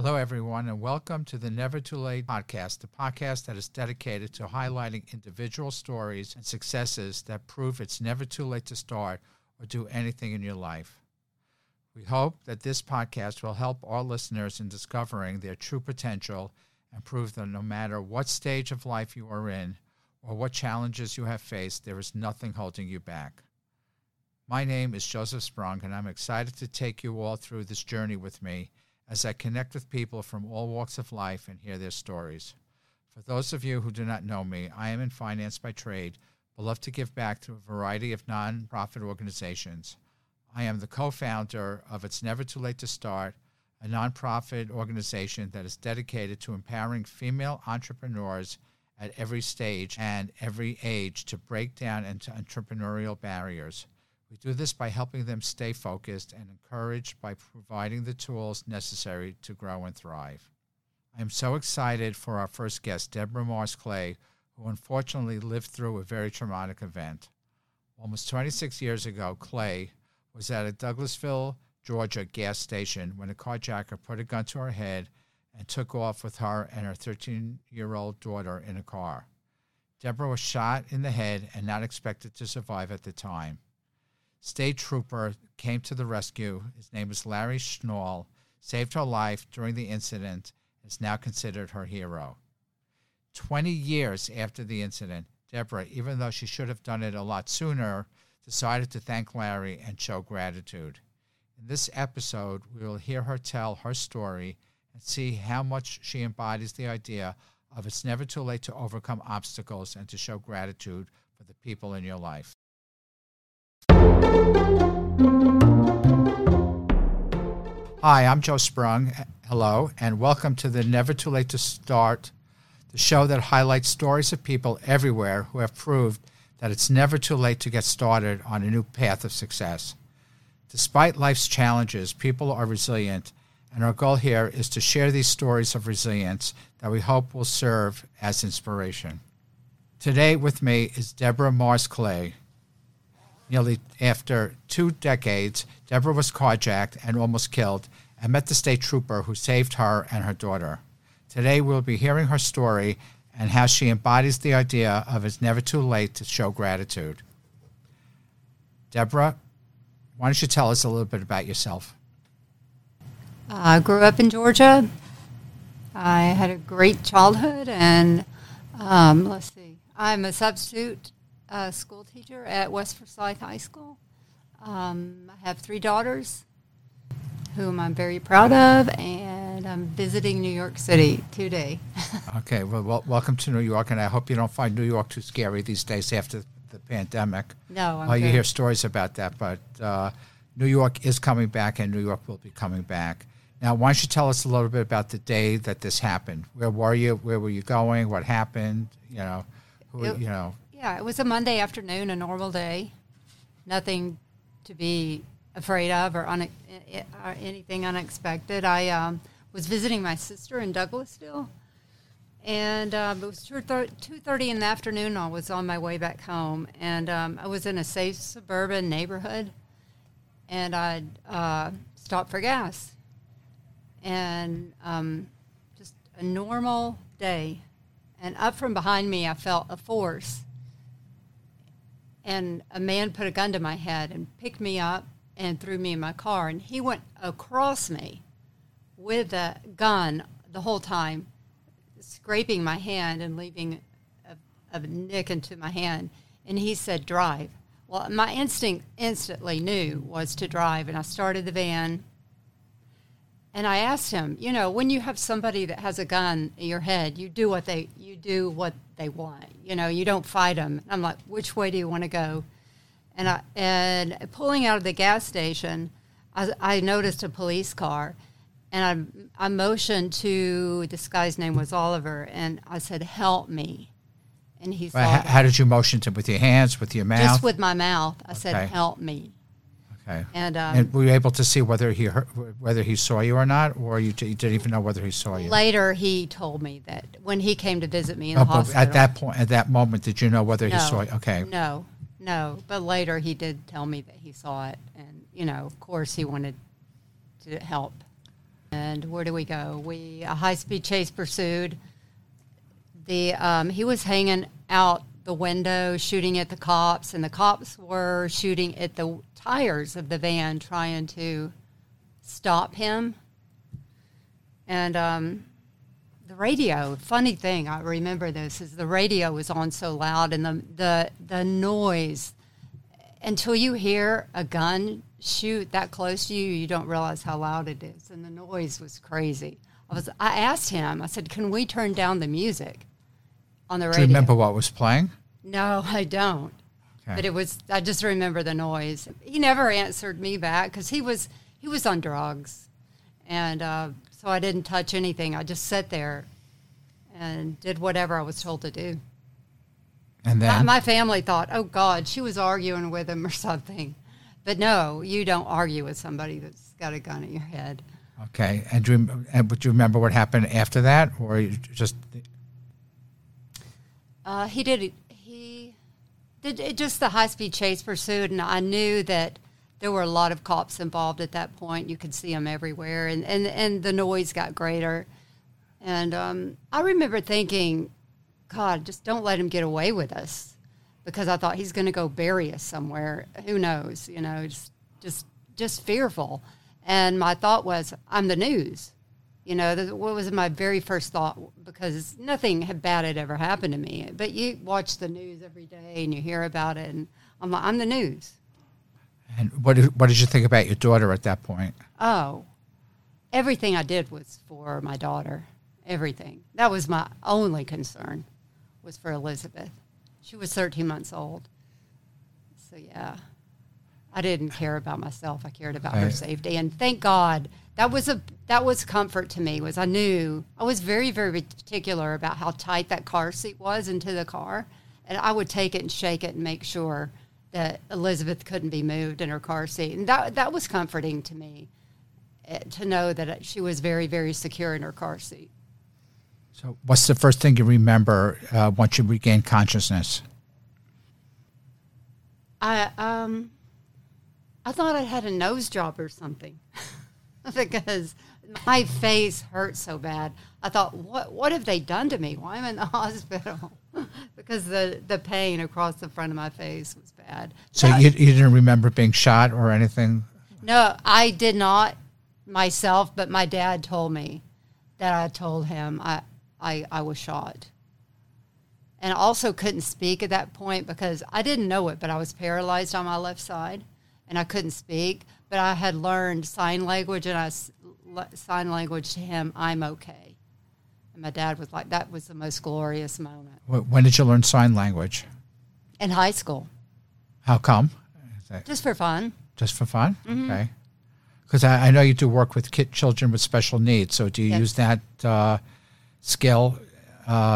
Hello, everyone, and welcome to the Never Too Late podcast, the podcast that is dedicated to highlighting individual stories and successes that prove it's never too late to start or do anything in your life. We hope that this podcast will help our listeners in discovering their true potential and prove that no matter what stage of life you are in or what challenges you have faced, there is nothing holding you back. My name is Joseph Sprung, and I'm excited to take you all through this journey with me as I connect with people from all walks of life and hear their stories. For those of you who do not know me, I am in finance by trade, but love to give back to a variety of nonprofit organizations. I am the co-founder of It's Never Too Late to Start, a nonprofit organization that is dedicated to empowering female entrepreneurs at every stage and every age to break down into entrepreneurial barriers. We do this by helping them stay focused and encouraged by providing the tools necessary to grow and thrive. I am so excited for our first guest, Deborah Mars Clay, who unfortunately lived through a very traumatic event. Almost 26 years ago, Clay was at a Douglasville, Georgia gas station when a carjacker put a gun to her head and took off with her and her 13-year-old daughter in a car. Deborah was shot in the head and not expected to survive at the time. State trooper came to the rescue. His name was Larry Schnall, saved her life during the incident, and is now considered her hero. 20 years after the incident, Deborah, even though she should have done it a lot sooner, decided to thank Larry and show gratitude. In this episode, we will hear her tell her story and see how much she embodies the idea of it's never too late to overcome obstacles and to show gratitude for the people in your life. Hi, I'm Joe Sprung. Hello, and welcome to the Never Too Late to Start, the show that highlights stories of people everywhere who have proved that it's never too late to get started on a new path of success. Despite life's challenges, people are resilient, and our goal here is to share these stories of resilience that we hope will serve as inspiration. Today with me is Deborah Mars Clay. Nearly after 2 decades, Deborah was carjacked and almost killed and met the state trooper who saved her and her daughter. Today, we'll be hearing her story and how she embodies the idea of it's never too late to show gratitude. Deborah, why don't you tell us a little bit about yourself? I grew up in Georgia. I had a great childhood, and I'm a substitute school teacher at West Forsyth High School. I have 3 daughters, whom I'm very proud of, and I'm visiting New York City today. Okay, well, welcome to New York, and I hope you don't find New York too scary these days after the pandemic. No, I'm you hear stories about that, but New York is coming back, and New York will be coming back. Now, why don't you tell us a little bit about the day that this happened? Where were you? Where were you going? What happened? You know, Yeah, it was a Monday afternoon, a normal day. Nothing to be afraid of or anything unexpected. I was visiting my sister in Douglasville, and it was 2:30 in the afternoon. I was on my way back home, and I was in a safe suburban neighborhood, and I stopped for gas. And just a normal day. And up from behind me, I felt a force. And a man put a gun to my head and picked me up and threw me in my car. And he went across me with a gun the whole time, scraping my hand and leaving a nick into my hand. And he said, "Drive." Well, my instinct instantly knew was to drive. And I started the van. And I asked him, you know, when you have somebody that has a gun in your head, you do what they want. You know, you don't fight them. I'm like, which way do you want to go? And pulling out of the gas station, I noticed a police car, and I motioned to this guy's name was Oliver, and I said, "Help me." And he said, "How did you motion to him? With your hands, with your mouth?" Just with my mouth. I said, "Help me." Okay. And were you able to see whether he saw you or not, or you didn't even know whether he saw you? Later, he told me that when he came to visit me in the hospital. At that point, at that moment, did you know whether he saw you? Okay. No. But later, he did tell me that he saw it, and you know, of course, he wanted to help. And where do we go? A high-speed chase pursued. He was hanging out the window, shooting at the cops, and the cops were shooting at the tires of the van, trying to stop him. And the radio, funny thing, I remember this, is the radio was on so loud, and the noise, until you hear a gun shoot that close to you, you don't realize how loud it is. And the noise was crazy. I asked him, I said, can we turn down the music on the radio? Do you remember what was playing? No, I don't. Okay. But I just remember the noise. He never answered me back because he was on drugs. And so I didn't touch anything. I just sat there and did whatever I was told to do. And then? My family thought, oh, God, she was arguing with him or something. But no, you don't argue with somebody that's got a gun at your head. Okay. And would you remember what happened after that, or just? He did just the high-speed chase pursuit, and I knew that there were a lot of cops involved at that point. You could see them everywhere, and the noise got greater. And I remember thinking, God, just don't let him get away with us, because I thought he's going to go bury us somewhere. Who knows? You know, just fearful. And my thought was, I'm the news. You know, what was my very first thought, because nothing bad had ever happened to me. But you watch the news every day and you hear about it, and I'm like, I'm the news. And what did you think about your daughter at that point? Oh, everything I did was for my daughter, everything. That was my only concern, was for Elizabeth. She was 13 months old. So, yeah. I didn't care about myself. I cared about her safety, and thank God that was comfort to me. I knew I was very, very particular about how tight that car seat was into the car, and I would take it and shake it and make sure that Elizabeth couldn't be moved in her car seat, and that was comforting to me to know that she was very, very secure in her car seat. So, what's the first thing you remember once you regained consciousness? I thought I had a nose job or something because my face hurt so bad. I thought, what have they done to me? Why am I in the hospital? Because the pain across the front of my face was bad. So you didn't remember being shot or anything? No, I did not myself, but my dad told me that I told him I was shot. And I also couldn't speak at that point because I didn't know it, but I was paralyzed on my left side. And I couldn't speak, but I had learned sign language, and I sign language to him, I'm okay. And my dad was like, that was the most glorious moment. When did you learn sign language? In high school. How come? Just for fun. Just for fun? Mm-hmm. Okay. Because I know you do work with children with special needs, so do you use that skill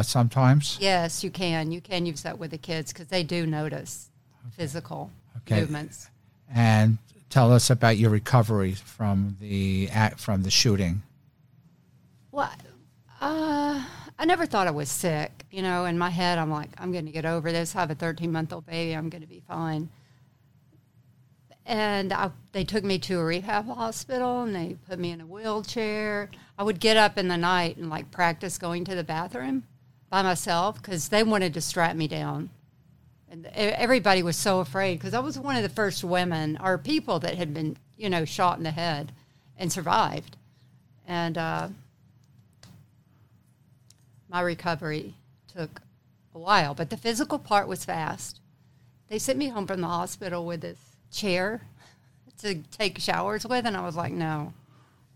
sometimes? Yes, you can. You can use that with the kids because they do notice physical movements. And tell us about your recovery from the shooting. Well, I never thought I was sick. You know, in my head, I'm like, I'm going to get over this. I have a 13-month-old baby. I'm going to be fine. And they took me to a rehab hospital, and they put me in a wheelchair. I would get up in the night and, like, practice going to the bathroom by myself because they wanted to strap me down. And everybody was so afraid because I was one of the first women or people that had been, you know, shot in the head and survived. And my recovery took a while, but the physical part was fast. They sent me home from the hospital with this chair to take showers with, and I was like, no,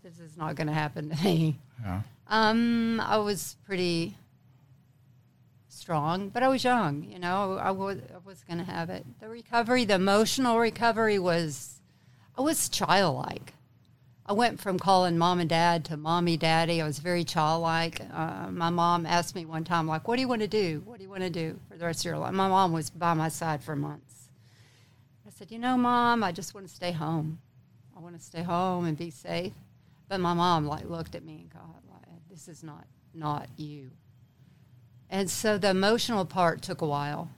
this is not going to happen to me. Yeah. I was pretty strong, but I was young, you know, I was going to have it. The recovery, the emotional recovery I was childlike. I went from calling mom and dad to mommy, daddy. I was very childlike. My mom asked me one time, like, what do you want to do? What do you want to do for the rest of your life? My mom was by my side for months. I said, you know, Mom, I just want to stay home. I want to stay home and be safe. But my mom, like, looked at me and God, like, this is not you. And so the emotional part took a while.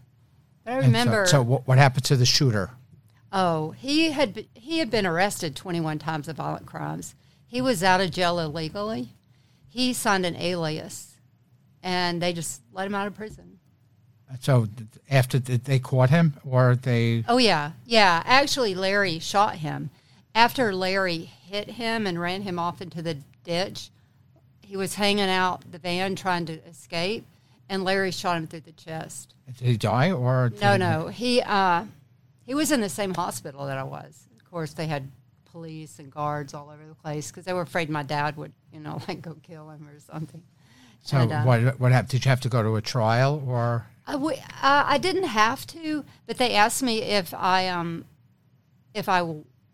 But I remember. So what happened to the shooter? Oh, he had been arrested 21 times of violent crimes. He was out of jail illegally. He signed an alias, and they just let him out of prison. So after they caught him, or they... Oh, yeah. Yeah. Actually, Larry shot him. After Larry hit him and ran him off into the ditch, he was hanging out the van trying to escape, and Larry shot him through the chest. Did he die, or... No. He was in the same hospital that I was. Of course, they had police and guards all over the place because they were afraid my dad would, go kill him or something. So and, what happened? Did you have to go to a trial, or...? I didn't have to, but they asked me if I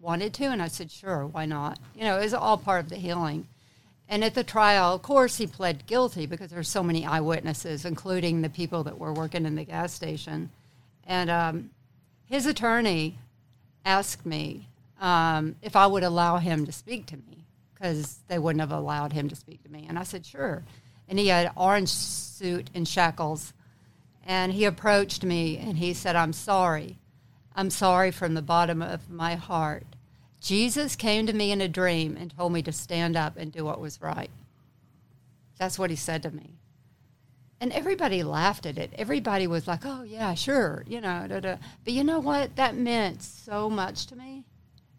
wanted to, and I said, sure, why not? It was all part of the healing. And at the trial, of course, he pled guilty because there's so many eyewitnesses, including the people that were working in the gas station. And his attorney asked me if I would allow him to speak to me because they wouldn't have allowed him to speak to me. And I said, sure. And he had an orange suit and shackles. And he approached me, and he said, I'm sorry. I'm sorry from the bottom of my heart. Jesus came to me in a dream and told me to stand up and do what was right. That's what he said to me. And everybody laughed at it. Everybody was like, oh, yeah, sure, But you know what? That meant so much to me.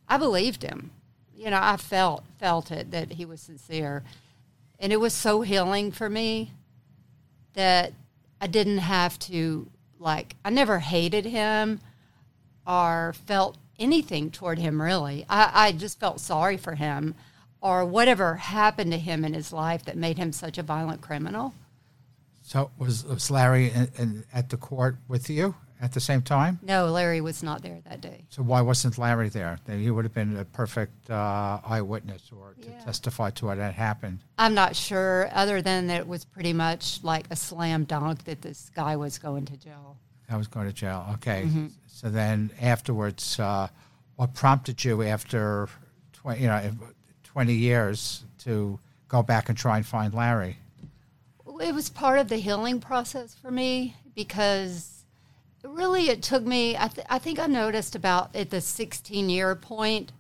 I believed him. I felt it, that he was sincere. And it was so healing for me that I didn't have to, I never hated him or felt anything toward him, really. I just felt sorry for him or whatever happened to him in his life that made him such a violent criminal. So was Larry at the court with you at the same time? No, Larry was not there that day. So why wasn't Larry there? He would have been a perfect eyewitness to testify to what had happened. I'm not sure, other than that it was pretty much like a slam dunk that this guy was going to jail. I was going to jail, okay. Mm-hmm. So then afterwards, what prompted you after 20 years to go back and try and find Larry? It was part of the healing process for me because... Really, it took me, I think I noticed at the 16-year point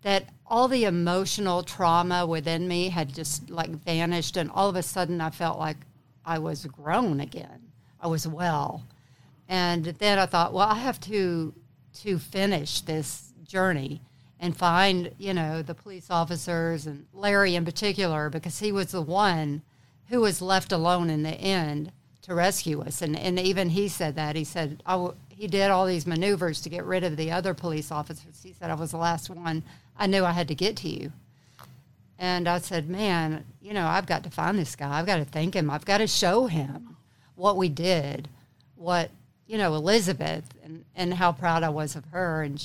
that all the emotional trauma within me had just vanished, and all of a sudden I felt like I was grown again. I was well. And then I thought, well, I have to finish this journey and find, the police officers and Larry in particular, because he was the one who was left alone in the end to rescue us. And even he said that. He said, he did all these maneuvers to get rid of the other police officers. He said, I was the last one. I knew I had to get to you. And I said, man, I've got to find this guy. I've got to thank him. I've got to show him what we did, what, Elizabeth, and how proud I was of her. And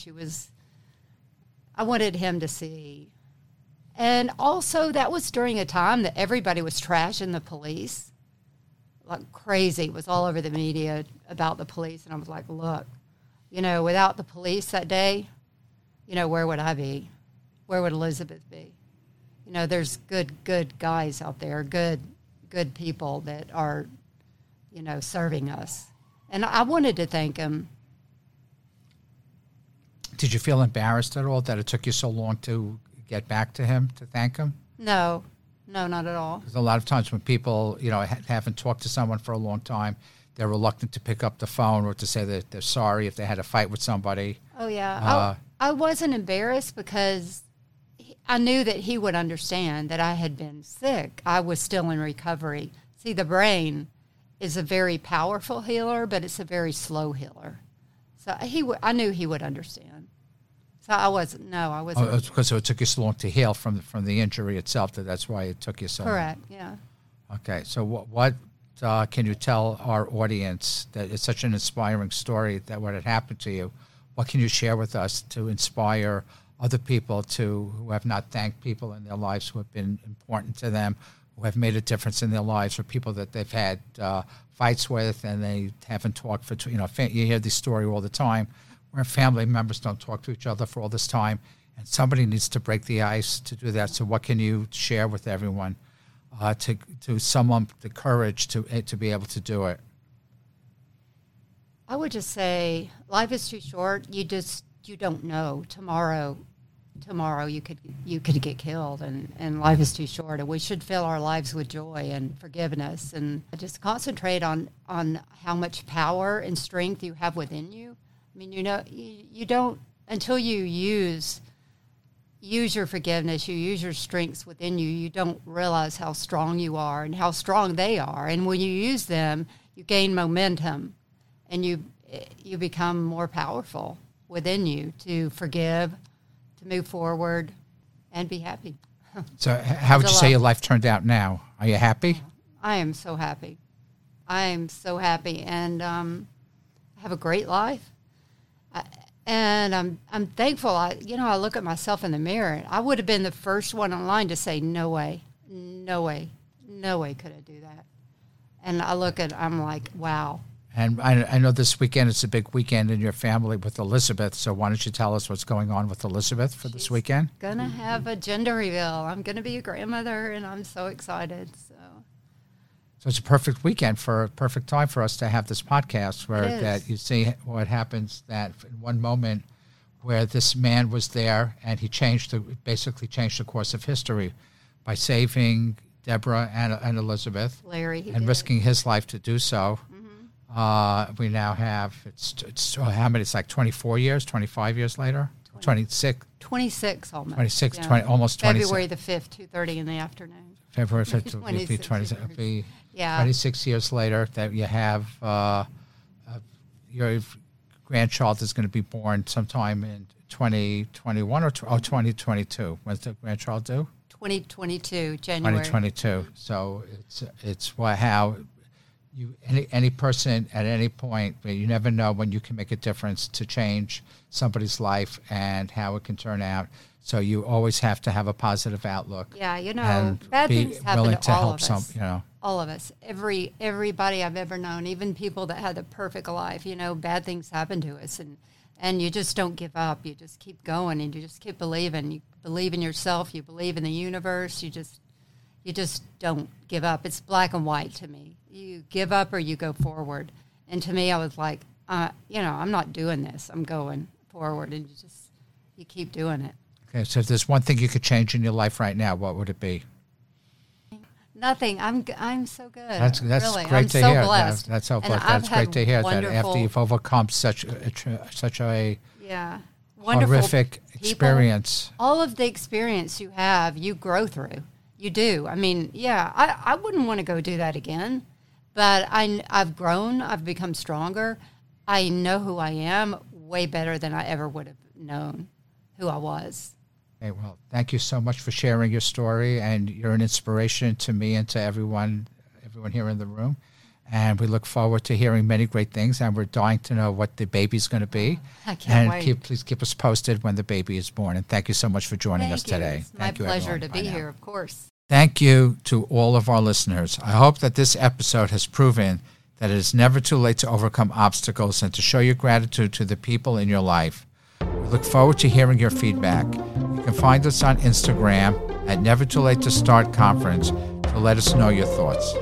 I wanted him to see. And also that was during a time that everybody was trashing the police. Crazy. It was all over the media about the police. And I was like, look, without the police that day, where would I be? Where would Elizabeth be? There's good guys out there, good people that are, serving us. And I wanted to thank him. Did you feel embarrassed at all that it took you so long to get back to him, to thank him? No, not at all. Because a lot of times when people, haven't talked to someone for a long time, they're reluctant to pick up the phone or to say that they're sorry if they had a fight with somebody. Oh, yeah. I wasn't embarrassed because I knew that he would understand that I had been sick. I was still in recovery. See, the brain is a very powerful healer, but it's a very slow healer. So I knew he would understand. So I wasn't. Oh, so it took you so long to heal from the injury itself, that's why it took you so long. Correct, yeah. Okay, so what can you tell our audience that it's such an inspiring story that what had happened to you, what can you share with us to inspire other people who have not thanked people in their lives who have been important to them, who have made a difference in their lives, or people that they've had fights with and they haven't talked for, you hear this story all the time, where family members don't talk to each other for all this time, and somebody needs to break the ice to do that. So what can you share with everyone to sum up the courage to be able to do it? I would just say life is too short. You don't know. Tomorrow tomorrow you could get killed, and life is too short, and we should fill our lives with joy and forgiveness, and just concentrate on how much power and strength you have within you. I mean, you know, you don't, until you use your forgiveness, you use your strengths within you, you don't realize how strong you are and how strong they are. And when you use them, you gain momentum, and you become more powerful within you to forgive, to move forward, and be happy. So how would you say your life turned out now? Are you happy? I am so happy. I am so happy, and I have a great life. And I'm thankful. I look at myself in the mirror, and I would have been the first one online to say, no way could I do that. And I'm like, wow. And I know this weekend is a big weekend in your family with Elizabeth, so why don't you tell us what's going on with Elizabeth for this weekend? She's going to have a gender reveal. I'm going to be a grandmother, and I'm so excited. So it's a perfect weekend, for a perfect time for us to have this podcast where that you see what happens, that in one moment where this man was there and he basically changed the course of history by saving Deborah and Elizabeth, Larry, risking his life to do so. We now have, it's like 24 years, 25 years later, 26, almost 26. February the 5th, 2:30 in the afternoon. February 5th will be 26 years later that you have, your grandchild is going to be born sometime in 2021 or 2022. When's the grandchild due? 2022, January. 2022. So it's how... You, any person at any point, you never know when you can make a difference to change somebody's life and how it can turn out. So you always have to have a positive outlook. Yeah, you know, bad things happen to all of us. All of us, everybody I've ever known, even people that had the perfect life. You know, bad things happen to us, and you just don't give up. You just keep going, and you just keep believing. You believe in yourself. You believe in the universe. You just don't give up. It's black and white to me. You give up or you go forward. And to me, I was like, I'm not doing this. I'm going forward. And you keep doing it. Okay, so if there's one thing you could change in your life right now, what would it be? Nothing. I'm so good. That's really great. I'm to so hear. Blessed. That's so blessed. That's great to hear that after you've overcome such a horrific experience. All of the experience you have, you grow through. You do. I mean, yeah, I wouldn't want to go do that again, but I've grown. I've become stronger. I know who I am way better than I ever would have known who I was. Hey, well, thank you so much for sharing your story, and you're an inspiration to me and to everyone here in the room. And we look forward to hearing many great things, and we're dying to know what the baby's going to be. I can't wait. Please keep us posted when the baby is born. And thank you so much for joining us today. It's my pleasure to be here, of course. Thank you to all of our listeners. I hope that this episode has proven that it is never too late to overcome obstacles and to show your gratitude to the people in your life. We look forward to hearing your feedback. You can find us on Instagram at Never Too Late to Start Conference to let us know your thoughts.